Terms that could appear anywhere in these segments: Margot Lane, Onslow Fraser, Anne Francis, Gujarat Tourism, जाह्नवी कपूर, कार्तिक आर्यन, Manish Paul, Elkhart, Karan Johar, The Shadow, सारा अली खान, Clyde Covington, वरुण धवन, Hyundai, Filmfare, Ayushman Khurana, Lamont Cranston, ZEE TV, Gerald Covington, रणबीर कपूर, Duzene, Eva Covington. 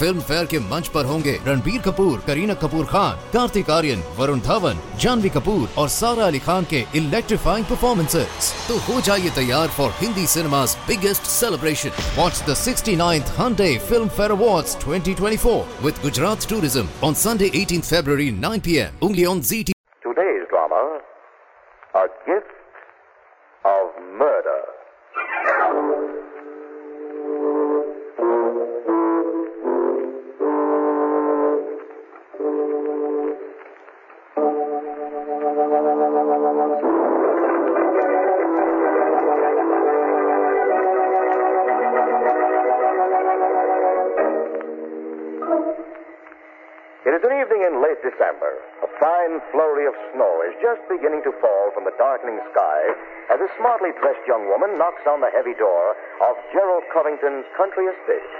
Film fair के मंच पर होंगे रणबीर कपूर, करीना कपूर खान, कार्तिक आर्यन, वरुण धवन, जाह्नवी कपूर और सारा अली खान के इलेक्ट्रीफाइंग परफॉर्मेंसेस। तो हो जाइए तैयार for Hindi cinema's biggest celebration. Watch the 69th Hyundai Filmfare Awards 2024 with Gujarat Tourism on Sunday 18th February 9 p.m. only on ZEE TV. Today's drama, A Gift of Murder. It is an evening in late December. A fine flurry of snow is just beginning to fall from the darkening sky as a smartly dressed young woman knocks on the heavy door of Gerald Covington's country estate.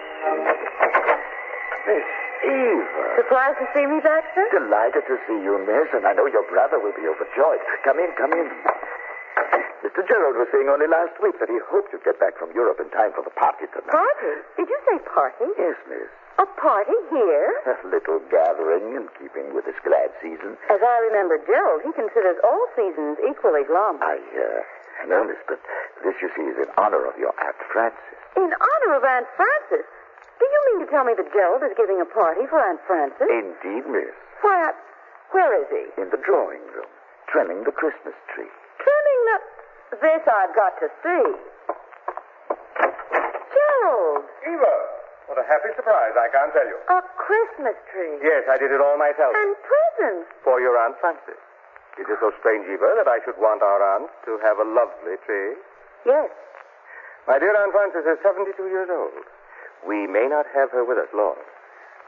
Miss Eva. Surprised to see me, Baxter? Delighted to see you, miss, and I know your brother will be overjoyed. Come in, come in. Mr. Gerald was saying only last week that he hoped you'd get back from Europe in time for the party tonight. Party? Did you say party? Yes, miss. A party here? A little gathering in keeping with this glad season. As I remember Gerald, he considers all seasons equally glum. I know, miss, but this, you see, is in honor of your Aunt Frances. In honor of Aunt Frances? Do you mean to tell me that Gerald is giving a party for Aunt Frances? Indeed, miss. Why, where is he? In the drawing room, trimming the Christmas tree. Trimming the... This I've got to see. Gerald! Eva! What a happy surprise, I can't tell you. A Christmas tree. Yes, I did it all myself. And presents. For your Aunt Frances. Is it so strange, Eva, that I should want our aunt to have a lovely tree? Yes. My dear Aunt Frances is 72 years old. We may not have her with us long.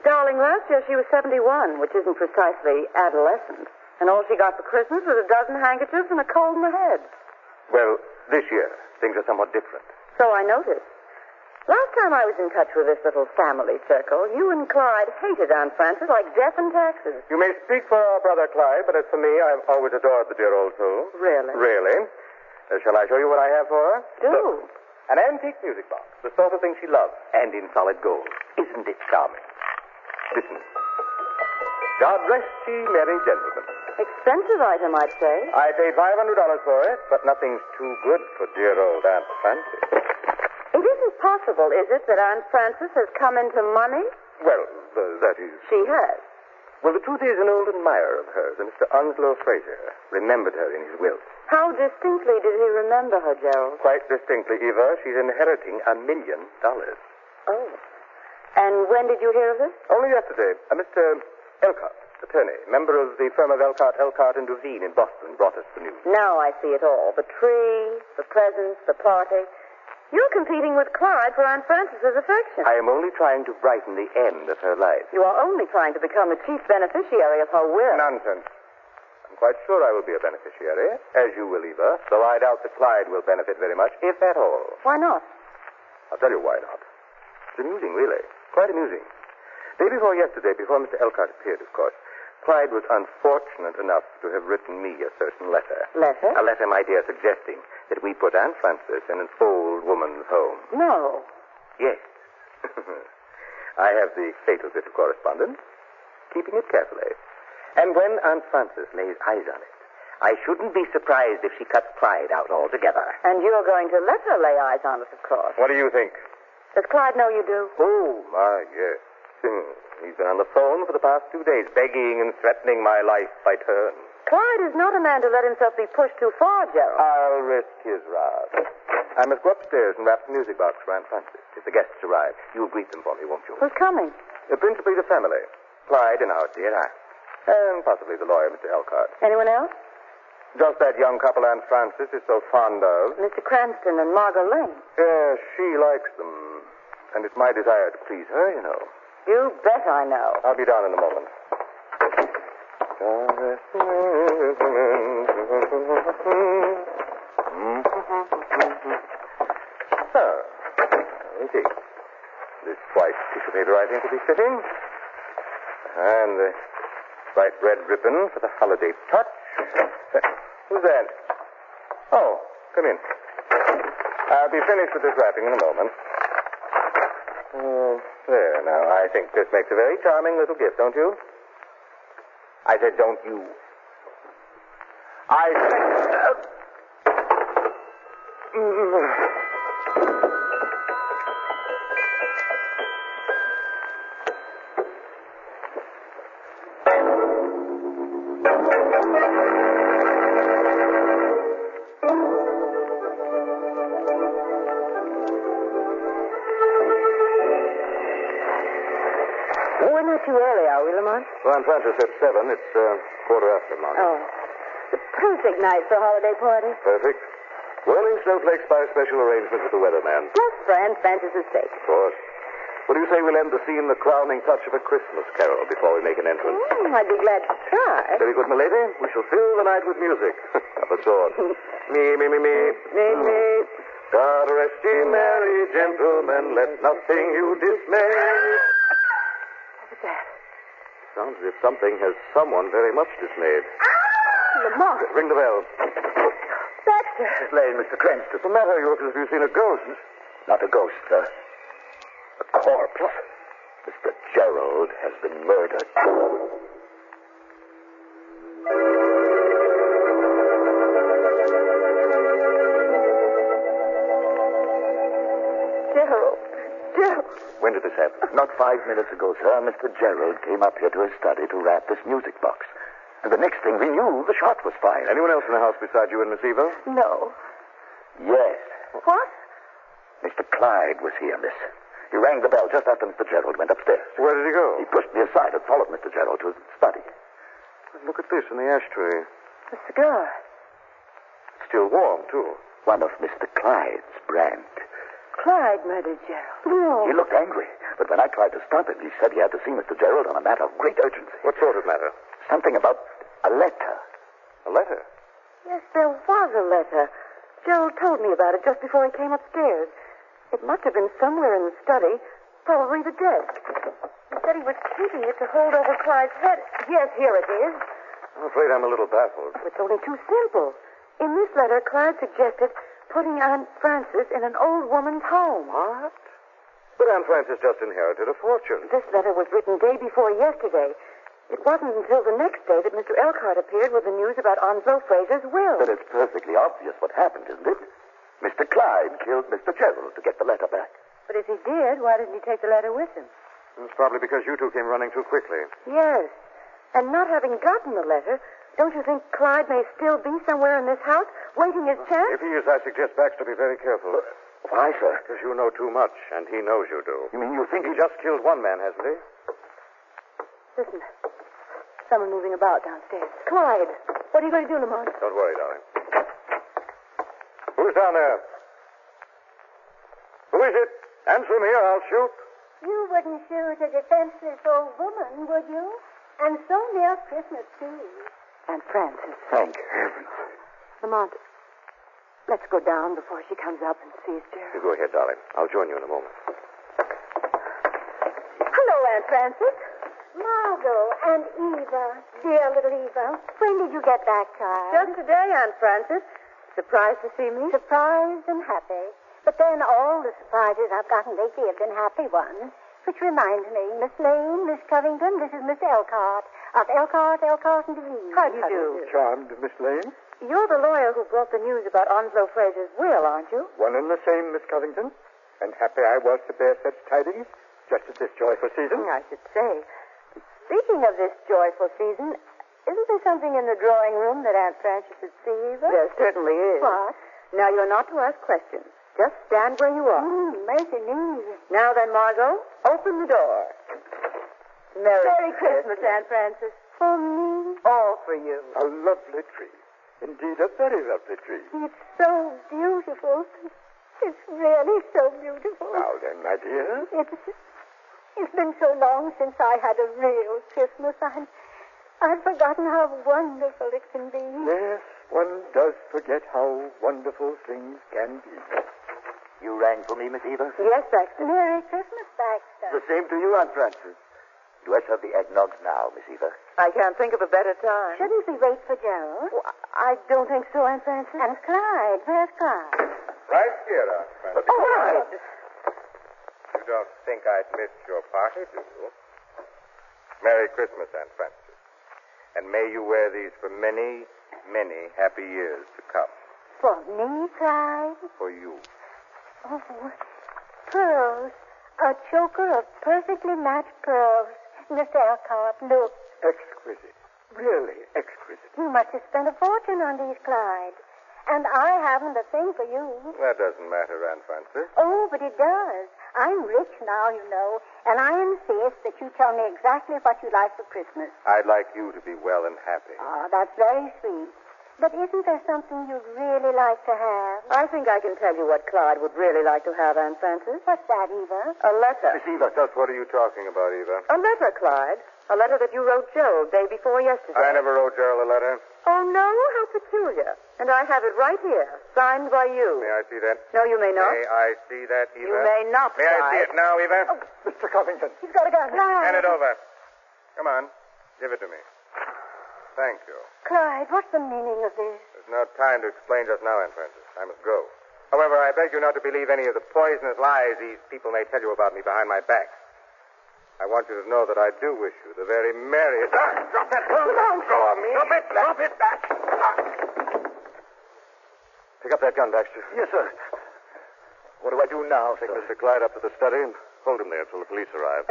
Darling, last year she was 71, which isn't precisely adolescent. And all she got for Christmas was a dozen handkerchiefs and a cold in the head. Well, this year, things are somewhat different. So I noticed. Last time I was in touch with this little family circle, you and Clyde hated Aunt Frances like death and taxes. You may speak for our brother Clyde, but as for me, I've always adored the dear old soul. Really? Really. Shall I show you what I have for her? Do. Look, an antique music box, the sort of thing she loves, and in solid gold. Isn't it charming? Listen. God rest ye merry gentlemen. Expensive item, I'd say. I paid $500 for it, but nothing's too good for dear old Aunt Frances. It isn't possible, is it, that Aunt Frances has come into money? Well, that is... She has. Well, the truth is, an old admirer of hers, Mr. Onslow Fraser, remembered her in his will. How distinctly did he remember her, Gerald? Quite distinctly, Eva. She's inheriting $1 million. Oh. And when did you hear of this? Only yesterday. Mr. Elkhart, attorney, member of the firm of Elkhart and Duzene in Boston, brought us the news. Now I see it all. The tree, the presents, the party... You're competing with Clyde for Aunt Frances' affection. I am only trying to brighten the end of her life. You are only trying to become the chief beneficiary of her will. Nonsense. I'm quite sure I will be a beneficiary, as you will, Eva, though I doubt that Clyde will benefit very much, if at all. Why not? I'll tell you why not. It's amusing, really. Quite amusing. Day before yesterday, before Mr. Elkhart appeared, of course, Clyde was unfortunate enough to have written me a certain letter. Letter? A letter, my dear, suggesting that we put Aunt Frances in an old woman's home. No. Yes. I have the fatal bit of correspondence, keeping it carefully. And when Aunt Frances lays eyes on it, I shouldn't be surprised if she cuts Clyde out altogether. And you're going to let her lay eyes on it, of course. What do you think? Does Clyde know you do? Oh, my, yes. He's been on the phone for the past 2 days, begging and threatening my life by turn. Clyde is not a man to let himself be pushed too far, Gerald. I'll risk his wrath. I must go upstairs and wrap the music box for Aunt Frances. If the guests arrive, you'll greet them for me, won't you? Who's coming? Principally the family. Clyde and our dear aunt. And possibly the lawyer, Mr. Elkhart. Anyone else? Just that young couple Aunt Frances is so fond of. Mr. Cranston and Margot Lane. Yes, she likes them. And it's my desire to please her, you know. You bet I know. I'll be down in a moment. Oh, let me see. This white piece of paper I think will be fitting. And bright red ribbon for the holiday touch. Who's that? Oh, come in. I'll be finished with this wrapping in a moment. There, now, I think this makes a very charming little gift, don't you? I said, don't you? I said... Well, I'm trying to set 7. It's quarter after, Margaret. Oh. The perfect night for a holiday party. Perfect. Whirling snowflakes by special arrangement with the weatherman. Plus Fran Francis' sake. Of course. What do you say we'll end the scene, the crowning touch of a Christmas carol, before we make an entrance? Mm, I'd be glad to try. Very good, my lady. We shall fill the night with music. Up a sword. Me, me, me, me. Me, me. God rest ye merry gentlemen, let nothing you dismay. What was that? Sounds as if something has someone very much dismayed. Lamont. Ring the bell. Baxter. Miss Lane, Mr. Cranston. What's the matter? You look as if you've seen a ghost. Not a ghost, sir. A corpse. Mr. Gerald has been murdered. When did this happen? Not 5 minutes ago, sir, Mr. Gerald came up here to his study to wrap this music box. And the next thing we knew, the shot was fired. Anyone else in the house besides you and Miss Eva? No. Yes. What? Mr. Clyde was here, miss. He rang the bell just after Mr. Gerald went upstairs. Where did he go? He pushed me aside and followed Mr. Gerald to his study. Look at this in the ashtray. A cigar. It's still warm, too. One of Mr. Clyde's brand. Clyde murdered Gerald. No. He looked angry, but when I tried to stop him, he said he had to see Mr. Gerald on a matter of great urgency. What sort of matter? Something about a letter. A letter? Yes, there was a letter. Gerald told me about it just before he came upstairs. It must have been somewhere in the study, probably the desk. He said he was keeping it to hold over Clyde's head. Yes, here it is. I'm afraid I'm a little baffled. Oh, it's only too simple. In this letter, Clyde suggested putting Aunt Frances in an old woman's home. What? But Aunt Frances just inherited a fortune. This letter was written day before yesterday. It wasn't until the next day that Mr. Elkhart appeared with the news about Onslow Fraser's will. But it's perfectly obvious what happened, isn't it? Mr. Clyde killed Mr. Gerald to get the letter back. But if he did, why didn't he take the letter with him? It's probably because you two came running too quickly. Yes. And not having gotten the letter, don't you think Clyde may still be somewhere in this house, waiting his chance? If he is, I suggest Baxter be very careful. Why, sir? Because you know too much, and he knows you do. You mean you think he just killed one man, hasn't he? Listen. Someone moving about downstairs. Clyde, what are you going to do, Lamont? Don't worry, darling. Who's down there? Who is it? Answer me or I'll shoot. You wouldn't shoot a defenseless old woman, would you? And so near Christmas, too. Aunt Frances. Thank heaven. Lamont, let's go down before she comes up and sees Gerald. You go ahead, darling. I'll join you in a moment. Hello, Aunt Frances. Margot and Eva, dear little Eva. When did you get back, child? Just today, Aunt Frances. Surprised to see me? Surprised and happy. But then all the surprises I've gotten lately have been happy ones. Which reminds me, Miss Lane, Miss Covington, this is Miss Elkhart. Of Elkhart, Elkhart, and Duzene. How do you do? Charmed, Miss Lane. You're the lawyer who brought the news about Onslow Fraser's will, aren't you? One and the same, Miss Covington. And happy I was to bear such tidings just at this joyful season. I should say. Speaking of this joyful season, isn't there something in the drawing room that Aunt Frances would see, Eva? There certainly is. What? Now, you're not to ask questions. Just stand where you are. Mercy me. Now then, Margot, open the door. Merry Christmas, Aunt Frances. For me? All for you. A lovely tree. Indeed, a very lovely tree. It's so beautiful. It's really so beautiful. Now then, my dear. It's been so long since I had a real Christmas. I've forgotten how wonderful it can be. Yes, one does forget how wonderful things can be. You rang for me, Miss Eva? Yes, Baxter. Merry Christmas, Baxter. The same to you, Aunt Frances. Do I serve the eggnog now, Miss Eva? I can't think of a better time. Shouldn't we wait for Gerald? Well, I don't think so, Aunt Frances. And Clyde. Where's Clyde? Right here, Aunt Frances. Oh, right. You don't think I'd miss your party, do you? Merry Christmas, Aunt Frances. And may you wear these for many, many happy years to come. For me, Clyde? For you. Oh, pearls. A choker of perfectly matched pearls. Mr. Elkhart, look. Exquisite. Really exquisite. You must have spent a fortune on these, Clyde. And I haven't a thing for you. That doesn't matter, Aunt Frances. Oh, but it does. I'm rich now, you know, and I insist that you tell me exactly what you like for Christmas. I'd like you to be well and happy. Oh, that's very sweet. But isn't there something you'd really like to have? I think I can tell you what Clyde would really like to have, Aunt Frances. What's that, Eva? A letter. Miss Eva, just what are you talking about, Eva? A letter, Clyde. A letter that you wrote Gerald day before yesterday. I never wrote Gerald a letter. Oh, no? How peculiar. And I have it right here, signed by you. May I see that? No, you may not. May I see that, Eva? You may not, Clyde. May I see it now, Eva? Oh, Mr. Covington. He's got a gun. Clyde. Hand it over. Come on. Give it to me. Thank you. Clyde, what's the meaning of this? There's no time to explain just now, Aunt Frances. I must go. However, I beg you not to believe any of the poisonous lies these people may tell you about me behind my back. I want you to know that I do wish you the very merriest... Ah, drop that phone! Don't go on me! Drop it! Drop it back! Ah. Pick up that gun, Baxter. Yes, sir. What do I do now? Take Mr. Clyde up to the study and hold him there until the police arrive.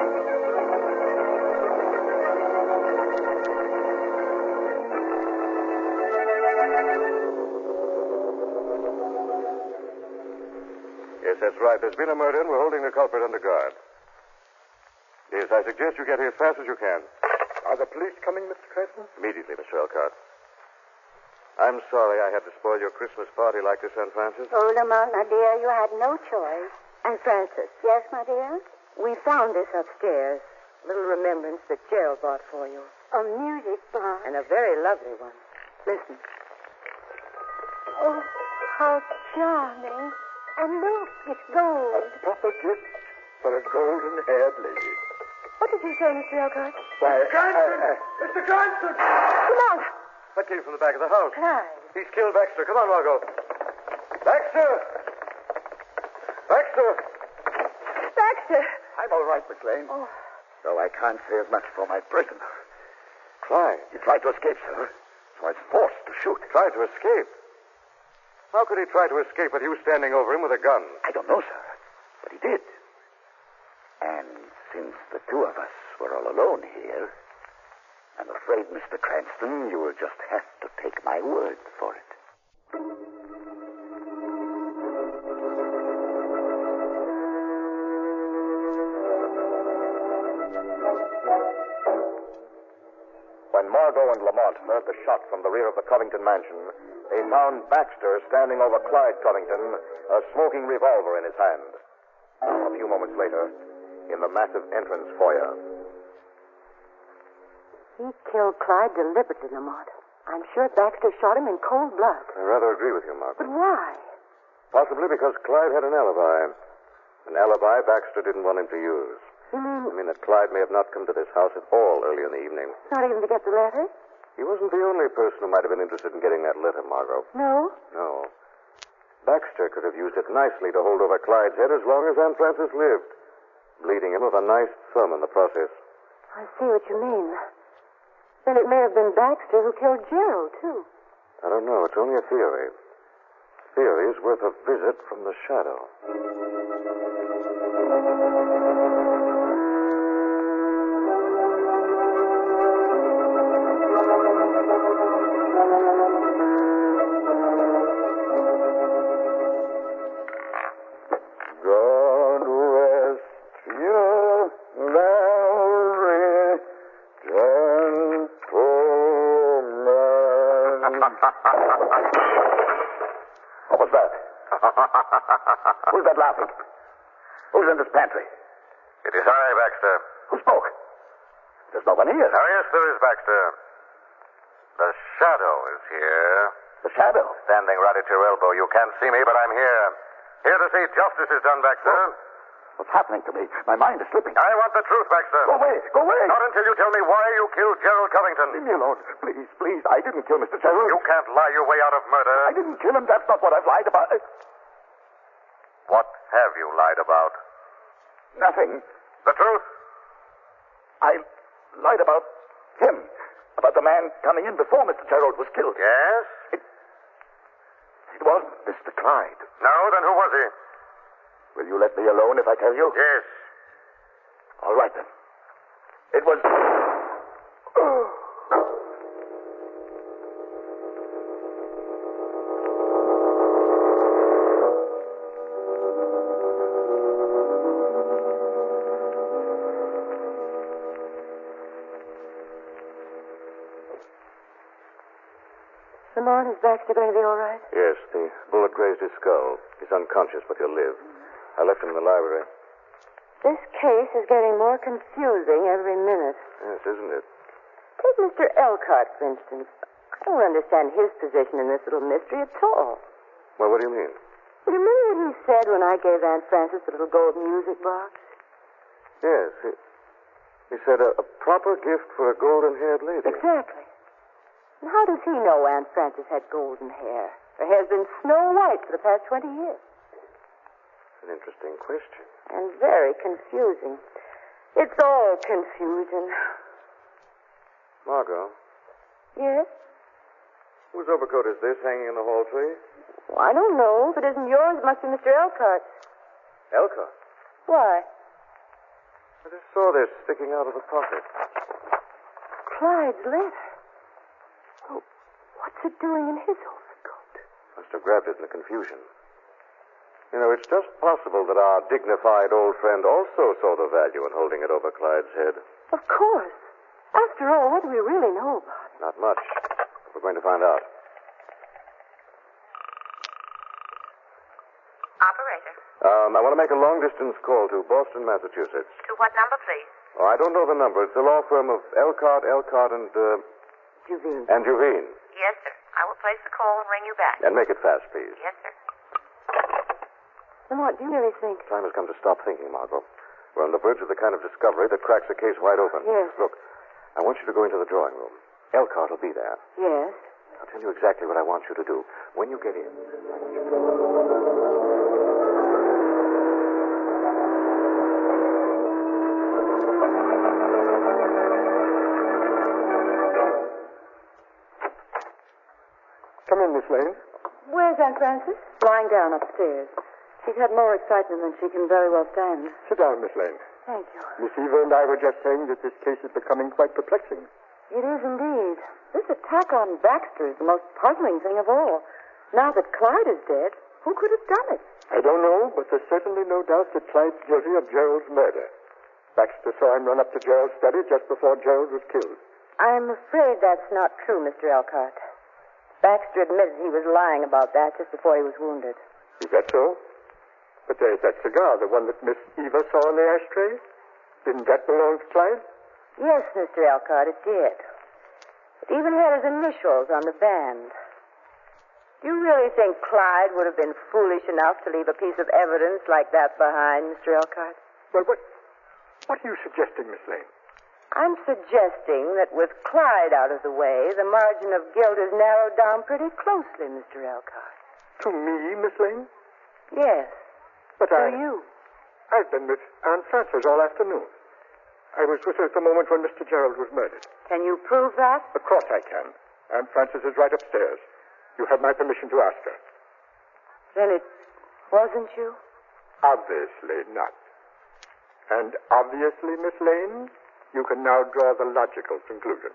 That's right. There's been a murder, and we're holding the culprit under guard. Yes, I suggest you get here as fast as you can. Are the police coming, Mr. Cranston? Immediately, Mr. Elkhart. I'm sorry I had to spoil your Christmas party like this, Aunt Frances. Oh, Lamont, my dear, you had no choice. Aunt Frances. Yes, my dear? We found this upstairs. A little remembrance that Gerald bought for you. A music box. And a very lovely one. Listen. Oh, how charming. And look, it's gold. A proper gift for a golden-haired lady. What did you say, Mr. Elkhart? Why, Mr. Cranston! Mr. Cranston! Come on! That came from the back of the house. Clyde. He's killed Baxter. Come on, Margot. Baxter! Baxter! Baxter! I'm all right, Miss Lane. Oh. Though I can't say as much for my prisoner. Clyde. He tried to escape, sir. So I was forced to shoot. Tried to escape? How could he try to escape with you standing over him with a gun? I don't know, sir, but he did. And since the two of us were all alone here, I'm afraid, Mr. Cranston, you will just have to take my word for it. When Margot and Lamont heard the shot from the rear of the Covington mansion, they found Baxter standing over Clyde Covington, a smoking revolver in his hand. A few moments later, in the massive entrance foyer. He killed Clyde deliberately, Lamont. I'm sure Baxter shot him in cold blood. I rather agree with you, Margot. But why? Possibly because Clyde had an alibi. An alibi Baxter didn't want him to use. You mean? I mean that Clyde may have not come to this house at all early in the evening. Not even to get the letter? He wasn't the only person who might have been interested in getting that letter, Margot. No? No. Baxter could have used it nicely to hold over Clyde's head as long as Aunt Frances lived, bleeding him with a nice thumb in the process. I see what you mean. Then it may have been Baxter who killed Gerald, too. I don't know. It's only a theory. Theory's worth a visit from the Shadow. What was that? Who's that laughing? Who's in this pantry? It is I, Baxter. Who spoke? There's no one here. Oh, yes, there is, Baxter. The Shadow is here. The Shadow? Standing right at your elbow. You can't see me, but I'm here. Here to see justice is done, Baxter. What's happening to me? My mind is slipping. I want the truth, Baxter. Go away. Go away. Not until you tell me why you killed Gerald Covington. Leave me alone. Please, please. I didn't kill Mr. Gerald. You can't lie your way out of murder. I didn't kill him. That's not what I've lied about. What have you lied about? Nothing. The truth? I lied about him. About the man coming in before Mr. Gerald was killed. Yes? It wasn't Mr. Clyde. No, then who was he? Will you let me alone if I tell you? Yes. All right, then. It was... Is Baxter going to be all right? Yes, the bullet grazed his skull. He's unconscious, but he'll live. I left him in the library. This case is getting more confusing every minute. Yes, isn't it? Take Mr. Elkhart, for instance. I don't understand his position in this little mystery at all. Well, what do you mean? Do you remember what he said when I gave Aunt Frances the little gold music box? Yes, he said a proper gift for a golden-haired lady. Exactly. And how does he know Aunt Frances had golden hair? Her hair's been snow white for the past 20 years. An interesting question. And very confusing. It's all confusion. Margot? Yes? Whose overcoat is this hanging in the hall tree? Well, I don't know. If it isn't yours, it must be Mr. Elkhart's. Elkhart? Why? I just saw this sticking out of the pocket. Clyde's letter. What's it doing in his overcoat? Must have grabbed it in the confusion. You know, it's just possible that our dignified old friend also saw the value in holding it over Clyde's head. Of course. After all, what do we really know about it? Not much. We're going to find out. Operator. I want to make a long-distance call to Boston, Massachusetts. To what number, please? Oh, I don't know the number. It's the law firm of Elkhart and... Duzene. And Duzene. Yes, sir. I will place the call and ring you back. And make it fast, please. Yes, sir. Then what do you really think? Time has come to stop thinking, Margot. We're on the verge of the kind of discovery that cracks the case wide open. Yes. Look, I want you to go into the drawing room. Elkhart will be there. Yes. I'll tell you exactly what I want you to do. When you get in... Lane? Where's Aunt Frances? Lying down upstairs. She's had more excitement than she can very well stand. Sit down, Miss Lane. Thank you. Miss Eva and I were just saying that this case is becoming quite perplexing. It is indeed. This attack on Baxter is the most puzzling thing of all. Now that Clyde is dead, who could have done it? I don't know, but there's certainly no doubt that Clyde's guilty of Gerald's murder. Baxter saw him run up to Gerald's study just before Gerald was killed. I'm afraid that's not true, Mr. Elkhart. Baxter admitted he was lying about that just before he was wounded. Is that so? But there's that cigar, the one that Miss Eva saw in the ashtray. Didn't that belong to Clyde? Yes, Mr. Elkhart, it did. It even had his initials on the band. Do you really think Clyde would have been foolish enough to leave a piece of evidence like that behind, Mr. Elkhart? Well, what are you suggesting, Miss Lane? I'm suggesting that with Clyde out of the way, the margin of guilt is narrowed down pretty closely, Mr. Elkhart. To me, Miss Lane? Yes. But to you. I've been with Aunt Frances all afternoon. I was with her at the moment when Mr. Gerald was murdered. Can you prove that? Of course I can. Aunt Frances is right upstairs. You have my permission to ask her. Then it wasn't you? Obviously not. And obviously, Miss Lane... you can now draw the logical conclusion.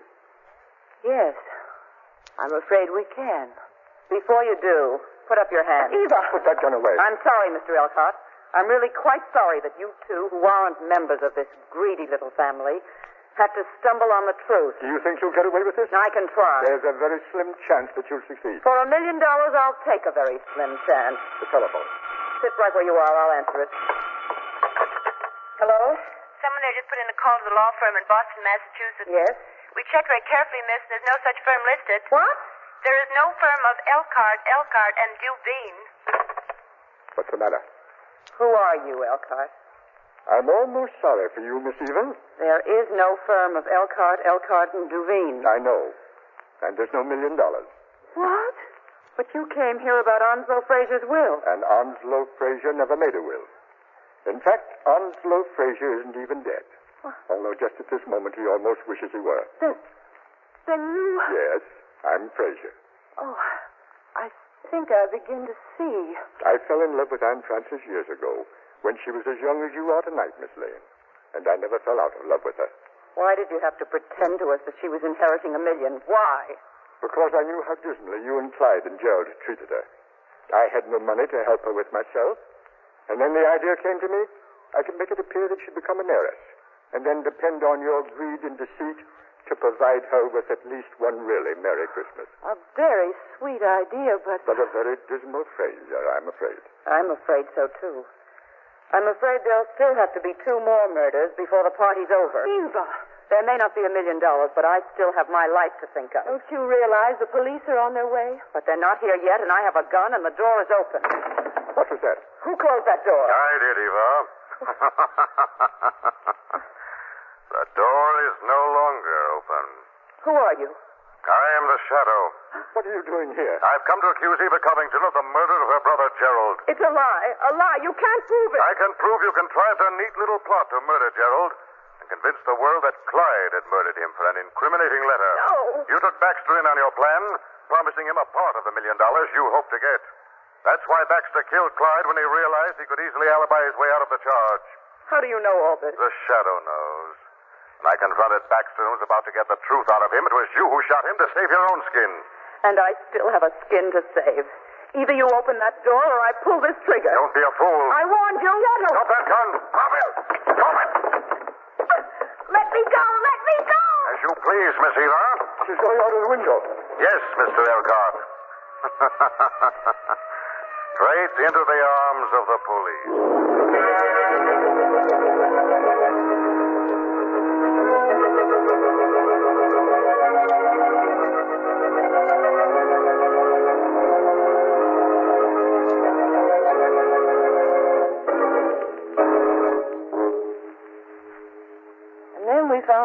Yes. I'm afraid we can. Before you do, put up your hand. Eva! Put that gun away. I'm sorry, Mr. Elkhart. I'm really quite sorry that you two, who aren't members of this greedy little family, had to stumble on the truth. Do you think you'll get away with this? I can try. There's a very slim chance that you'll succeed. For $1 million, I'll take a very slim chance. The telephone. Sit right where you are. I'll answer it. Hello? Someone there just put in a call to the law firm in Boston, Massachusetts. Yes? We checked very carefully, miss. There's no such firm listed. What? There is no firm of Elkhart, and Dubin. What's the matter? Who are you, Elkhart? I'm almost sorry for you, Miss Evans. There is no firm of Elkhart, and Duzene. I know. And there's no $1 million. What? But you came here about Onslow Fraser's will. And Onslow Fraser never made a will. In fact, Onslow Fraser isn't even dead. What? Although just at this moment he almost wishes he were. Then you... Yes, I'm Fraser. Oh, I think I begin to see. I fell in love with Anne Francis years ago when she was as young as you are tonight, Miss Lane. And I never fell out of love with her. Why did you have to pretend to us that she was inheriting $1 million? Why? Because I knew how dismally you and Clyde and Gerald had treated her. I had no money to help her with myself. And then the idea came to me, I could make it appear that she'd become an heiress, and then depend on your greed and deceit to provide her with at least one really Merry Christmas. A very sweet idea, but... But a very dismal failure, I'm afraid. I'm afraid so, too. I'm afraid there'll still have to be 2 more murders before the party's over. Eva! There may not be $1 million, but I still have my life to think of. Don't you realize the police are on their way? But they're not here yet, and I have a gun, and the door is open. What was that? Who closed that door? I did, Eva. The door is no longer open. Who are you? I am the Shadow. What are you doing here? I've come to accuse Eva Covington of the murder of her brother Gerald. It's a lie. A lie. You can't prove it. I can prove you contrived a neat little plot to murder Gerald. Convinced the world that Clyde had murdered him for an incriminating letter. No! You took Baxter in on your plan, promising him a part of the $1 million you hoped to get. That's why Baxter killed Clyde when he realized he could easily alibi his way out of the charge. How do you know all this? The Shadow knows. When I confronted Baxter and was about to get the truth out of him, it was you who shot him to save your own skin. And I still have a skin to save. Either you open that door or I pull this trigger. Don't be a fool. I warned you. Stop that gun. Stop it. Stop it. Let me go! Let me go! As you please, Miss Eva. She's going out of the window. Yes, Mr. Elkhart. Straight into the arms of the police.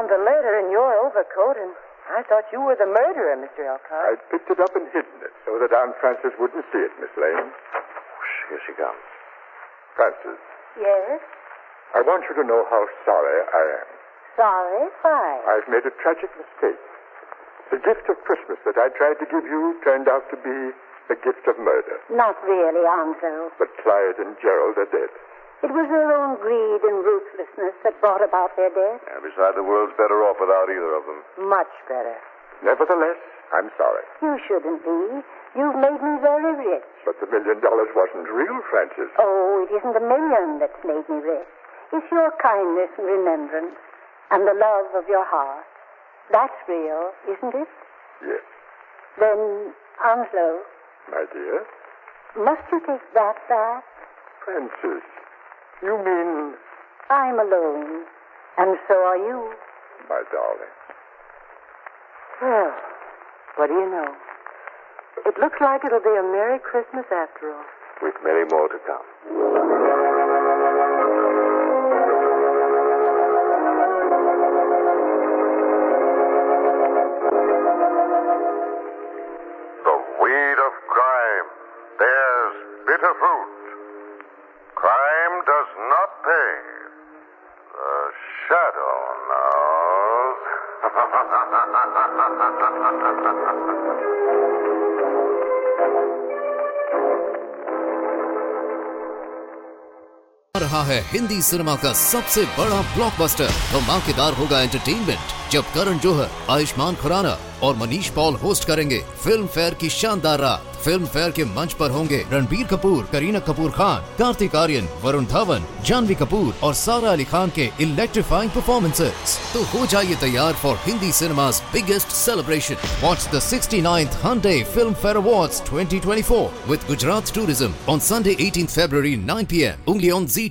The letter in your overcoat, and I thought you were the murderer, Mr. Elkhart. I picked it up and hidden it so that Aunt Frances wouldn't see it, Miss Lane. Here she comes. Frances. Yes? I want you to know how sorry I am. Sorry? Why? I've made a tragic mistake. The gift of Christmas that I tried to give you turned out to be the gift of murder. Not really, Onslow. But Clyde and Gerald are dead. It was their own greed and ruthlessness that brought about their death. And besides, the world's better off without either of them. Much better. Nevertheless, I'm sorry. You shouldn't be. You've made me very rich. But the $1 million wasn't real, Frances. Oh, it isn't $1 million that's made me rich. It's your kindness and remembrance and the love of your heart. That's real, isn't it? Yes. Then, Onslow. My dear? Must you take that back? Frances. You mean... I'm alone, and so are you. My darling. Well, what do you know? It looks like it'll be a Merry Christmas after all. With many more to come. The weed of crime bears bitter fruit. Crime does not pay. The Shadow knows. रहा है Hindi cinema का सबसे बड़ा blockbuster धमाकेदार होगा entertainment जब करण जौहर, आयुष्मान खुराना और Manish Paul host करेंगे फिल्म फेयर की शानदार रात। फिल्म फेयर के मंच पर होंगे रणबीर कपूर, करीना कपूर खान, कार्तिक आर्यन, वरुण धवन, जाह्नवी कपूर और सारा अली खान के इलेक्ट्रीफाइंग परफॉर्मेंसेस। तो हो जाइए तैयार for Hindi cinema's biggest celebration. Watch the 69th Hyundai Filmfare Awards 2024 with Gujarat Tourism on Sunday, 18th February, 9 p.m. only on ZEE TV.